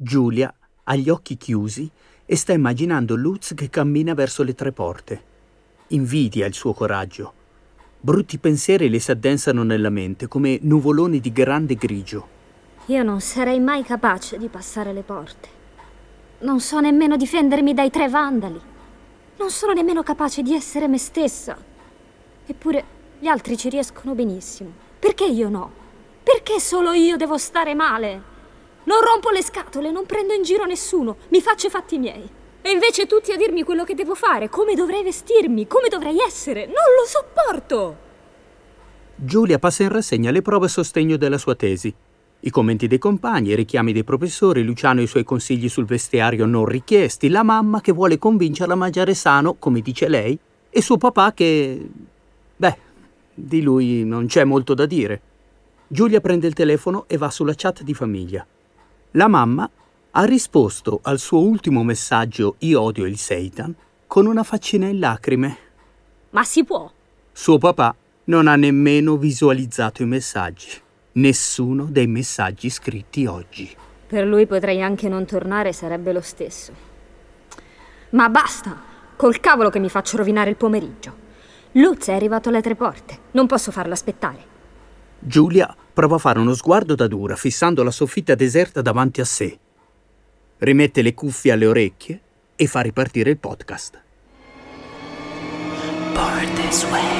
Giulia ha gli occhi chiusi e sta immaginando Luz che cammina verso le tre porte. Invidia il suo coraggio. Brutti pensieri le si addensano nella mente come nuvoloni di grande grigio. Io non sarei mai capace di passare le porte. Non so nemmeno difendermi dai tre vandali. Non sono nemmeno capace di essere me stessa. Eppure gli altri ci riescono benissimo. Perché io no? Perché solo io devo stare male? Non rompo le scatole, non prendo in giro nessuno, mi faccio i fatti miei. E invece tutti a dirmi quello che devo fare, come dovrei vestirmi, come dovrei essere. Non lo sopporto! Giulia passa in rassegna le prove a sostegno della sua tesi. I commenti dei compagni, i richiami dei professori, Luciano e i suoi consigli sul vestiario non richiesti, la mamma che vuole convincerla a mangiare sano, come dice lei, e suo papà che... di lui non c'è molto da dire. Giulia prende il telefono e va sulla chat di famiglia. La mamma ha risposto al suo ultimo messaggio «Io odio il Seitan» con una faccina in lacrime. Ma si può? Suo papà non ha nemmeno visualizzato i messaggi. Nessuno dei messaggi scritti oggi. Per lui potrei anche non tornare, sarebbe lo stesso. Ma basta! Col cavolo che mi faccio rovinare il pomeriggio. Luz è arrivato alle tre porte. Non posso farlo aspettare. Giulia prova a fare uno sguardo da dura, fissando la soffitta deserta davanti a sé. Rimette le cuffie alle orecchie e fa ripartire il podcast. Born This Way.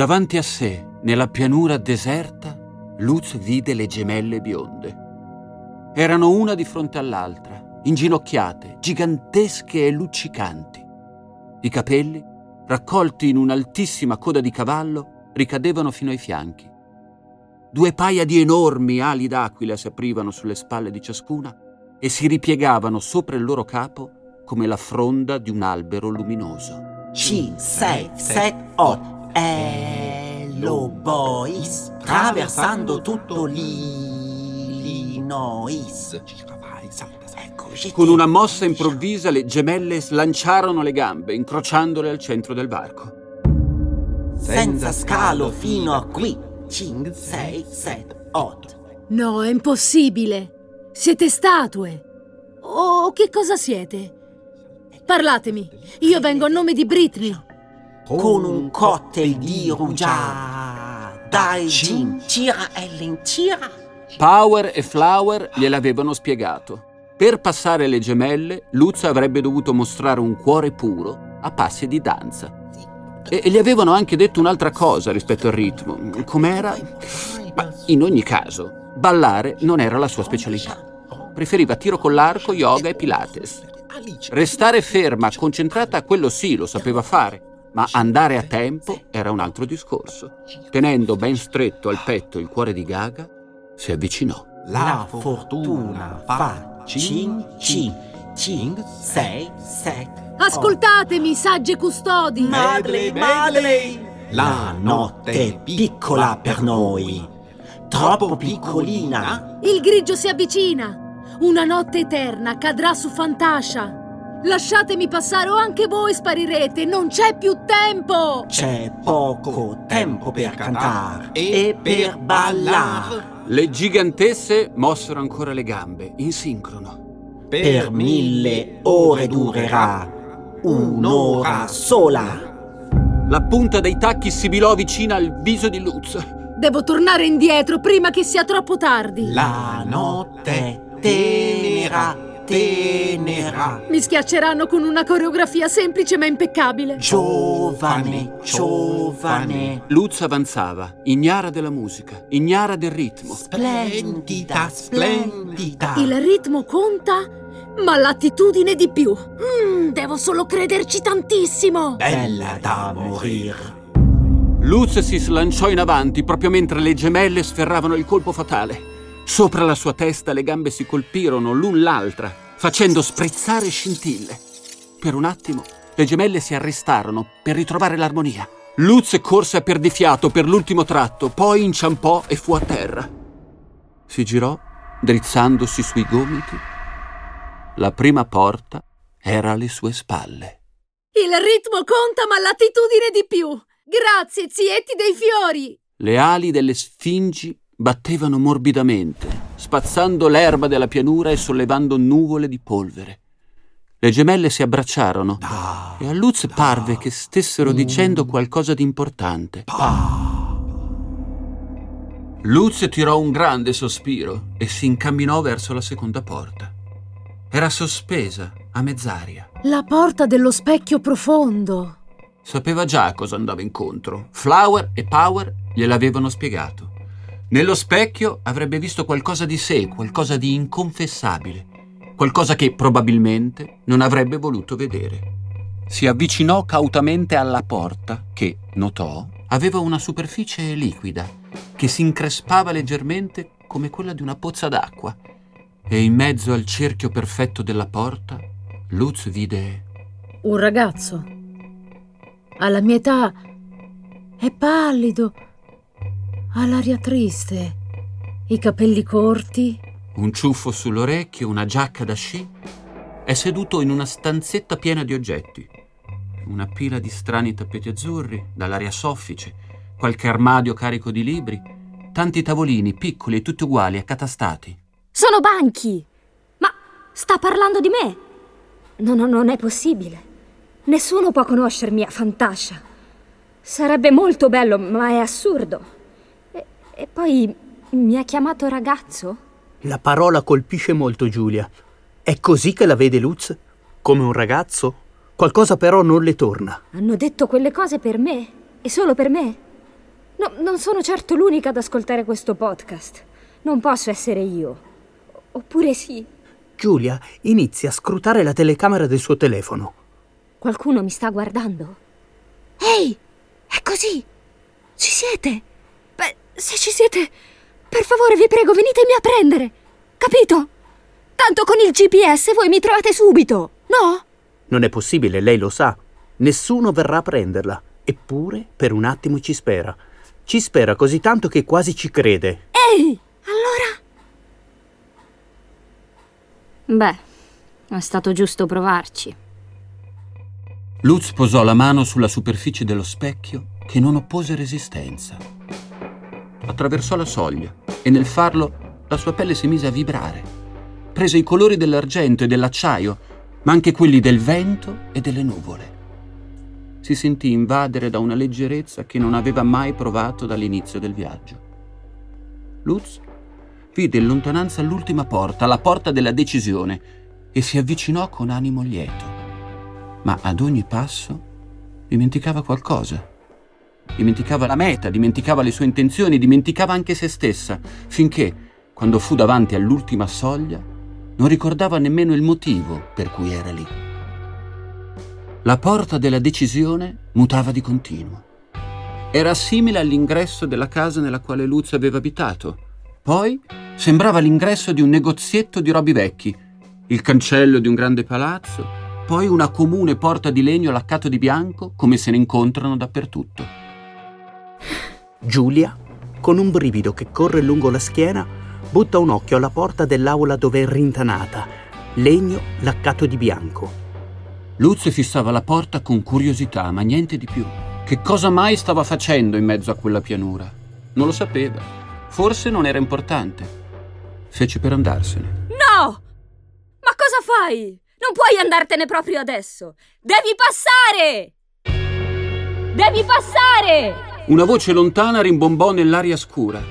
Davanti a sé, nella pianura deserta, Luz vide le gemelle bionde. Erano una di fronte all'altra, inginocchiate, gigantesche e luccicanti. I capelli, raccolti in un'altissima coda di cavallo, ricadevano fino ai fianchi. Due paia di enormi ali d'aquila si aprivano sulle spalle di ciascuna e si ripiegavano sopra il loro capo come la fronda di un albero luminoso. 5, 6, 7, 8. Hello boys, traversando tutto l'Illinois. Con una mossa improvvisa le gemelle slanciarono le gambe, incrociandole al centro del varco. Senza scalo fino a qui. 5, 6, 7, 8. No, è impossibile. Siete statue. Oh, che cosa siete? Parlatemi, io vengo a nome di Britney. Con un cocktail di rugiada, dai gin, tira Ellen, tira. Power e Flower gliel'avevano spiegato. Per passare le gemelle, Luz avrebbe dovuto mostrare un cuore puro a passi di danza. E gli avevano anche detto un'altra cosa rispetto al ritmo. Com'era? Ma in ogni caso, ballare non era la sua specialità. Preferiva tiro con l'arco, yoga e pilates. Restare ferma, concentrata, quello sì, lo sapeva fare. Ma andare a tempo era un altro discorso. Tenendo ben stretto al petto il cuore di Gaga, si avvicinò. La fortuna fa 5, 6, 7. Ascoltatemi, sagge custodi. Madre. La notte è piccola per noi. Troppo piccolina. Il grigio si avvicina. Una notte eterna cadrà su Fantasia. Lasciatemi passare o anche voi sparirete, non c'è più tempo! C'è poco tempo per cantare e per ballare. Le gigantesse mossero ancora le gambe, in sincrono. Per 1000 ore durerà, un'ora sola. La punta dei tacchi sibilò vicina al viso di Luz. Devo tornare indietro prima che sia troppo tardi. La notte tenera. Mi schiacceranno con una coreografia semplice ma impeccabile. Giovane. Luz avanzava, ignara della musica, ignara del ritmo. Splendida. Il ritmo conta, ma l'attitudine di più. Devo solo crederci tantissimo. Bella da morire. Luz si slanciò in avanti proprio mentre le gemelle sferravano il colpo fatale. Sopra la sua testa le gambe si colpirono l'un l'altra, facendo sprezzare scintille. Per un attimo Le gemelle si arrestarono per ritrovare l'armonia. Luz corse a perdifiato per l'ultimo tratto, poi inciampò e fu a terra. Si girò, drizzandosi sui gomiti. La prima porta era alle sue spalle. Il ritmo conta, ma l'attitudine di più. Grazie, zietti dei fiori! Le ali delle sfingi battevano morbidamente, spazzando l'erba della pianura e sollevando nuvole di polvere. Le gemelle si abbracciarono e a Luz parve che stessero dicendo qualcosa di importante. Luz tirò un grande sospiro e si incamminò verso la seconda porta. Era sospesa a mezz'aria. La porta dello specchio profondo. Sapeva già cosa andava incontro. Flower e Power gliel'avevano spiegato. Nello specchio avrebbe visto qualcosa di sé, qualcosa di inconfessabile. Qualcosa che probabilmente non avrebbe voluto vedere. Si avvicinò cautamente alla porta che, notò, aveva una superficie liquida che si increspava leggermente come quella di una pozza d'acqua. E in mezzo al cerchio perfetto della porta, Luz vide... un ragazzo. Alla mia età è pallido, ha l'aria triste, i capelli corti... un ciuffo sull'orecchio, una giacca da sci. È seduto in una stanzetta piena di oggetti. Una pila di strani tappeti azzurri, dall'aria soffice, qualche armadio carico di libri, tanti tavolini, piccoli e tutti uguali, accatastati. Sono banchi! Ma sta parlando di me! No, non è possibile. Nessuno può conoscermi a Fantasia. Sarebbe molto bello, ma è assurdo. E poi mi ha chiamato ragazzo? La parola colpisce molto Giulia. È così che la vede Luz? Come un ragazzo? Qualcosa però non le torna. Hanno detto quelle cose per me e solo per me. No, non sono certo l'unica ad ascoltare questo podcast. Non posso essere io. Oppure sì. Giulia inizia a scrutare la telecamera del suo telefono. Qualcuno mi sta guardando. Ehi, è così. Ci siete? Beh, se ci siete... per favore, vi prego, venitemi a prendere! Capito? Tanto con il GPS voi mi trovate subito, no? Non è possibile, lei lo sa. Nessuno verrà a prenderla. Eppure, per un attimo ci spera. Ci spera così tanto che quasi ci crede. Ehi! Allora? Beh, è stato giusto provarci. Luz posò la mano sulla superficie dello specchio che non oppose resistenza. Attraversò la soglia e nel farlo la sua pelle si mise a vibrare. Prese i colori dell'argento e dell'acciaio, ma anche quelli del vento e delle nuvole. Si sentì invadere da una leggerezza che non aveva mai provato dall'inizio del viaggio. Luz vide in lontananza l'ultima porta, la porta della decisione, e si avvicinò con animo lieto. Ma ad ogni passo dimenticava qualcosa. Dimenticava la meta, dimenticava le sue intenzioni, dimenticava anche se stessa, finché, quando fu davanti all'ultima soglia, non ricordava nemmeno il motivo per cui era lì. La porta della decisione mutava di continuo. Era simile all'ingresso della casa nella quale Luz aveva abitato. Poi sembrava l'ingresso di un negozietto di robi vecchi, il cancello di un grande palazzo, poi una comune porta di legno laccato di bianco, come se ne incontrano dappertutto. Giulia, con un brivido che corre lungo la schiena, butta un occhio alla porta dell'aula dove è rintanata, legno laccato di bianco. Luz fissava la porta con curiosità, ma niente di più. Che cosa mai stava facendo in mezzo a quella pianura? Non lo sapeva. Forse non era importante. Fece per andarsene. No! Ma cosa fai? Non puoi andartene proprio adesso! Devi passare! Devi passare! Una voce lontana rimbombò nell'aria scura.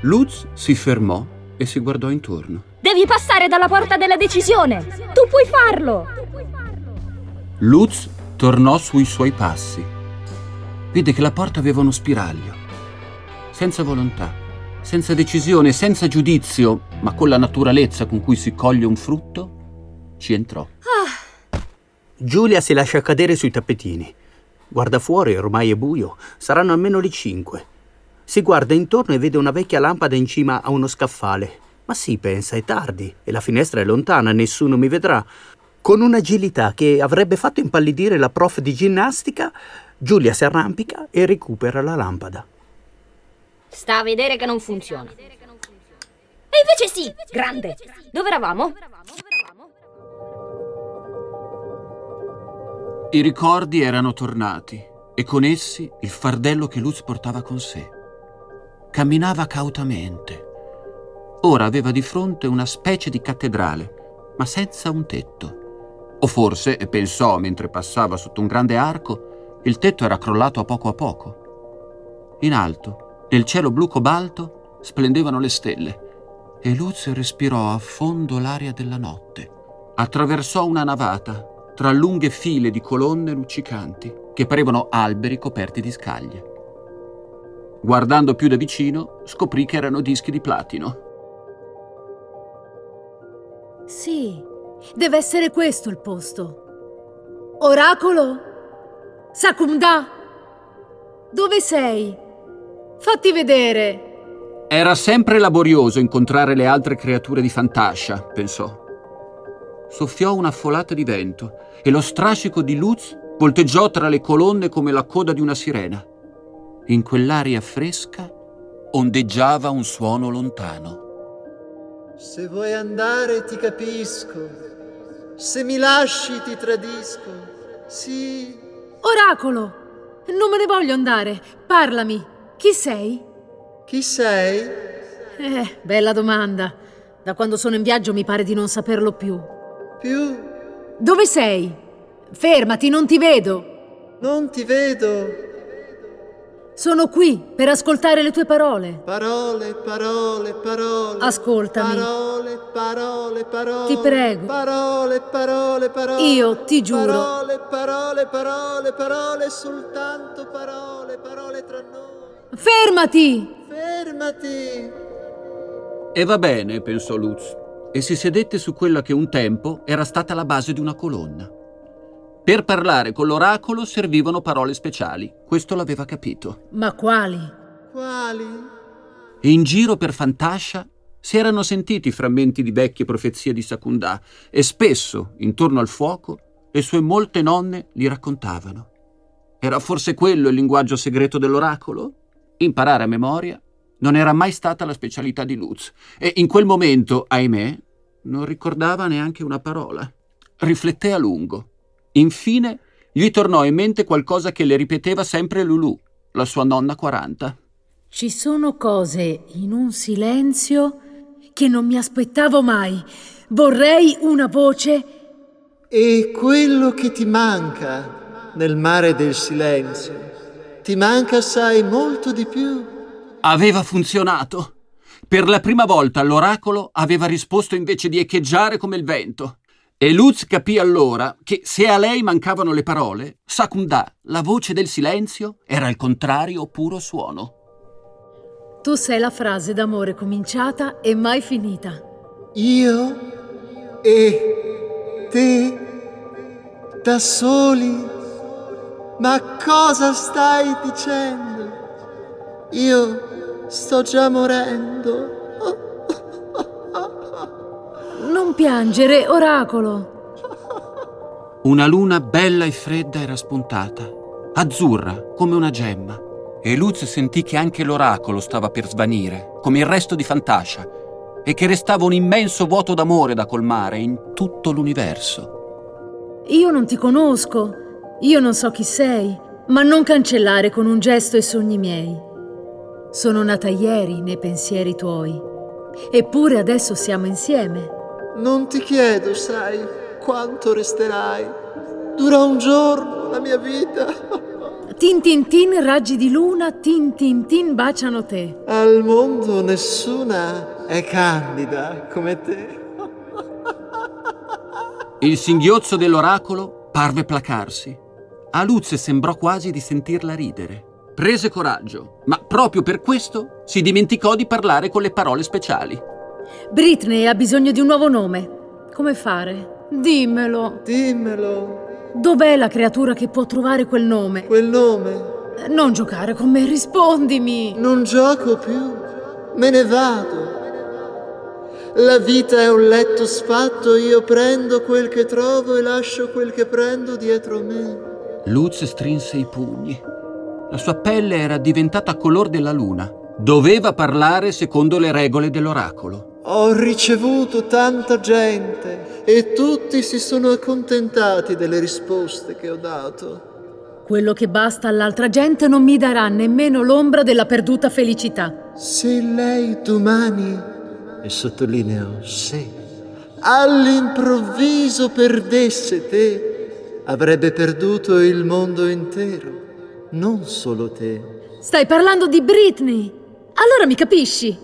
Luz si fermò e si guardò intorno. Devi passare dalla porta della decisione! Tu puoi farlo! Luz tornò sui suoi passi. Vide che la porta aveva uno spiraglio. Senza volontà, senza decisione, senza giudizio, ma con la naturalezza con cui si coglie un frutto, ci entrò. Ah. Giulia si lascia cadere sui tappetini. Guarda fuori, ormai è buio, saranno almeno le 5. Si guarda intorno e vede una vecchia lampada in cima a uno scaffale. Ma sì, pensa, è tardi e la finestra è lontana, nessuno mi vedrà. Con un'agilità che avrebbe fatto impallidire la prof di ginnastica, Giulia si arrampica e recupera la lampada. Sta a vedere che non funziona. E invece sì, grande. Dove eravamo? I ricordi erano tornati e con essi il fardello che Luz portava con sé. Camminava cautamente. Ora aveva di fronte una specie di cattedrale, ma senza un tetto. O forse, pensò mentre passava sotto un grande arco, il tetto era crollato a poco. In alto, nel cielo blu cobalto, splendevano le stelle e Luz respirò a fondo l'aria della notte. Attraversò una navata tra lunghe file di colonne luccicanti che parevano alberi coperti di scaglie. Guardando più da vicino, scoprì che erano dischi di platino. Sì. Deve essere questo il posto. Oracolo? Sacunda? Dove sei? Fatti vedere. Era sempre laborioso incontrare le altre creature di Fantasia, pensò. Soffiò una folata di vento e lo strascico di Luz volteggiò tra le colonne come la coda di una sirena. In quell'aria fresca ondeggiava un suono lontano. Se vuoi andare ti capisco. Se mi lasci ti tradisco, sì. Oracolo, non me ne voglio andare, parlami, chi sei? Chi sei? Bella domanda, da quando sono in viaggio mi pare di non saperlo più. Più? Dove sei? Fermati, non ti vedo. Non ti vedo. Sono qui per ascoltare le tue parole. Parole, parole, parole. Ascoltami. Parole, parole, parole. Ti prego. Parole, parole, parole. Io ti giuro. Parole, parole, parole, parole. Soltanto parole, parole tra noi. Fermati! Fermati! E va bene, pensò Luz, e si sedette su quella che un tempo era stata la base di una colonna. Per parlare con l'oracolo servivano parole speciali, questo l'aveva capito. Ma quali? Quali? In giro per Fantasia si erano sentiti frammenti di vecchie profezie di Sacunda e spesso, intorno al fuoco, le sue molte nonne li raccontavano. Era forse quello il linguaggio segreto dell'oracolo? Imparare a memoria non era mai stata la specialità di Luz e in quel momento, ahimè, non ricordava neanche una parola. Rifletté a lungo. Infine gli tornò in mente qualcosa che le ripeteva sempre Lulu, la sua nonna 40. Ci sono cose in un silenzio che non mi aspettavo mai. Vorrei una voce. E quello che ti manca nel mare del silenzio. Ti manca, sai, molto di più. Aveva funzionato. Per la prima volta l'oracolo aveva risposto invece di echeggiare come il vento. E Luz capì allora che se a lei mancavano le parole, Sacunda, la voce del silenzio, era il contrario puro suono. Tu sei la frase d'amore cominciata e mai finita. Io e te da soli? Ma cosa stai dicendo? Io sto già morendo. Non piangere, oracolo. Una luna bella e fredda era spuntata, azzurra come una gemma, e Luz sentì che anche l'oracolo stava per svanire, come il resto di Fantasia, e che restava un immenso vuoto d'amore da colmare in tutto l'universo. Io non ti conosco, io non so chi sei, ma non cancellare con un gesto i sogni miei. Sono nata ieri nei pensieri tuoi, eppure adesso siamo insieme. Non ti chiedo, sai, quanto resterai. Dura un giorno la mia vita. Tin tin tin, raggi di luna, tin tin tin, baciano te. Al mondo nessuna è candida come te. Il singhiozzo dell'oracolo parve placarsi. A Luz sembrò quasi di sentirla ridere. Prese coraggio, ma proprio per questo si dimenticò di parlare con le parole speciali. Britney ha bisogno di un nuovo nome. Come fare? Dimmelo. Dimmelo. Dov'è la creatura che può trovare quel nome? Quel nome? Non giocare con me, rispondimi. Non gioco più. Me ne vado. La vita è un letto sfatto, io prendo quel che trovo e lascio quel che prendo dietro me. Luz strinse i pugni. La sua pelle era diventata color della luna. Doveva parlare secondo le regole dell'oracolo. Ho ricevuto tanta gente e tutti si sono accontentati delle risposte che ho dato. Quello che basta all'altra gente non mi darà nemmeno l'ombra della perduta felicità. Se lei domani, e sottolineo se, all'improvviso perdesse te, avrebbe perduto il mondo intero, non solo te. Stai parlando di Britney? Allora mi capisci?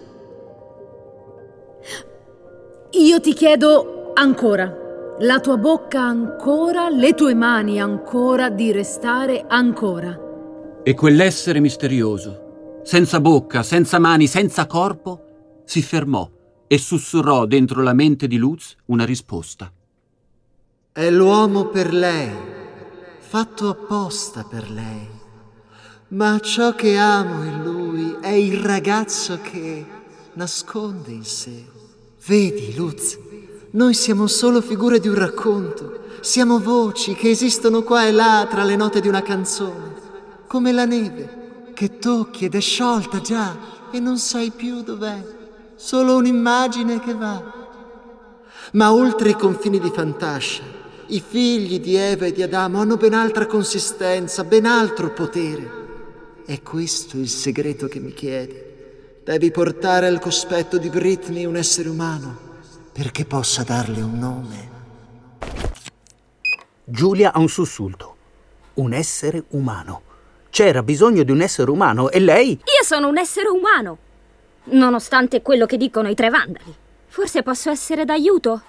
Io ti chiedo ancora. La tua bocca ancora, le tue mani ancora, di restare ancora. E quell'essere misterioso, senza bocca, senza mani, senza corpo, si fermò e sussurrò dentro la mente di Luz una risposta. È l'uomo per lei, fatto apposta per lei. Ma ciò che amo in lui è il ragazzo che nasconde in sé. Vedi, Luz? Noi siamo solo figure di un racconto, siamo voci che esistono qua e là tra le note di una canzone, come la neve che tocchi ed è sciolta già e non sai più dov'è, solo un'immagine che va. Ma oltre i confini di Fantasia, i figli di Eva e di Adamo hanno ben altra consistenza, ben altro potere. È questo il segreto che mi chiedi. Devi portare al cospetto di Britney un essere umano, perché possa darle un nome. Giulia ha un sussulto. Un essere umano. C'era bisogno di un essere umano e lei... Io sono un essere umano, nonostante quello che dicono i tre vandali. Forse posso essere d'aiuto?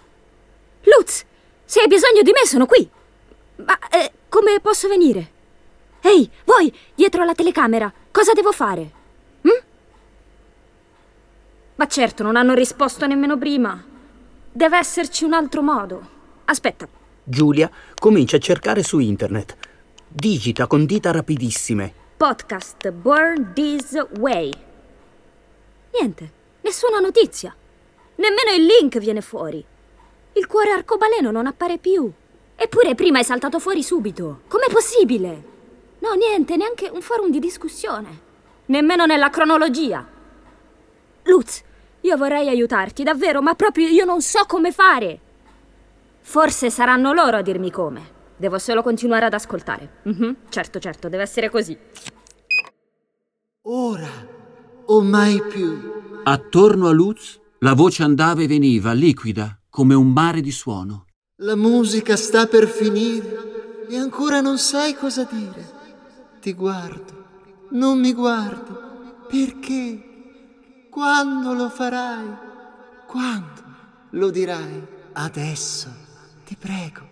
Luz, se hai bisogno di me sono qui. Ma come posso venire? Ehi, voi, dietro alla telecamera, cosa devo fare? Ma certo, non hanno risposto nemmeno prima. Deve esserci un altro modo. Aspetta. Giulia comincia a cercare su internet. Digita con dita rapidissime. Podcast Born This Way. Niente, nessuna notizia. Nemmeno il link viene fuori. Il cuore arcobaleno non appare più. Eppure prima è saltato fuori subito. Com'è possibile? No, niente, neanche un forum di discussione. Nemmeno nella cronologia. Luz, io vorrei aiutarti, davvero, ma proprio io non so come fare. Forse saranno loro a dirmi come. Devo solo continuare ad ascoltare. Certo, deve essere così. Ora o mai più. Attorno a Luz la voce andava e veniva, liquida, come un mare di suono. La musica sta per finire e ancora non sai cosa dire. Ti guardo, non mi guardo. Perché? Quando lo farai? Quando lo dirai? Adesso, ti prego,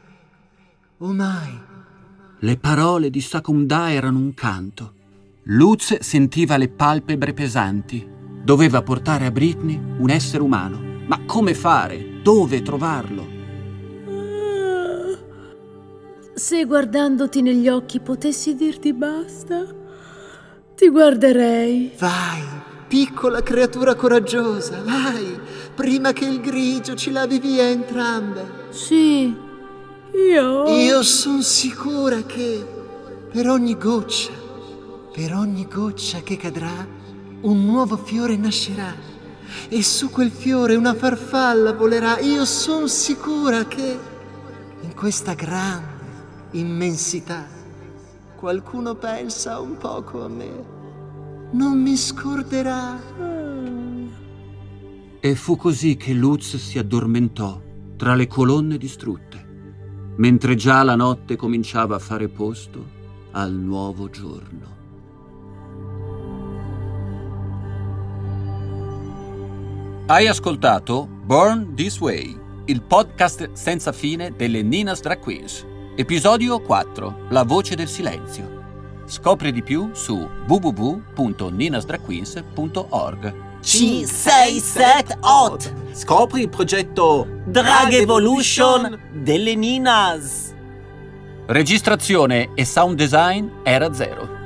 o mai? Le parole di Sacunda erano un canto. Luz sentiva le palpebre pesanti. Doveva portare a Britney un essere umano. Ma come fare? Dove trovarlo? Se guardandoti negli occhi potessi dirti basta, ti guarderei. Vai! Piccola creatura coraggiosa, vai, prima che il grigio ci lavi via entrambe. Sì, Io sono sicura che per ogni goccia che cadrà, un nuovo fiore nascerà e su quel fiore una farfalla volerà. Io sono sicura che in questa grande immensità qualcuno pensa un poco a me. Non mi scorderà. E fu così che Luz si addormentò tra le colonne distrutte, mentre già la notte cominciava a fare posto al nuovo giorno. Hai ascoltato Born This Way, il podcast senza fine delle Ninas Drag Queens, episodio 4, La Voce del Silenzio. Scopri di più su www.ninasdragqueens.org. Ci sei set hot! Scopri il progetto Drag Evolution delle Ninas! Registrazione e sound design era zero.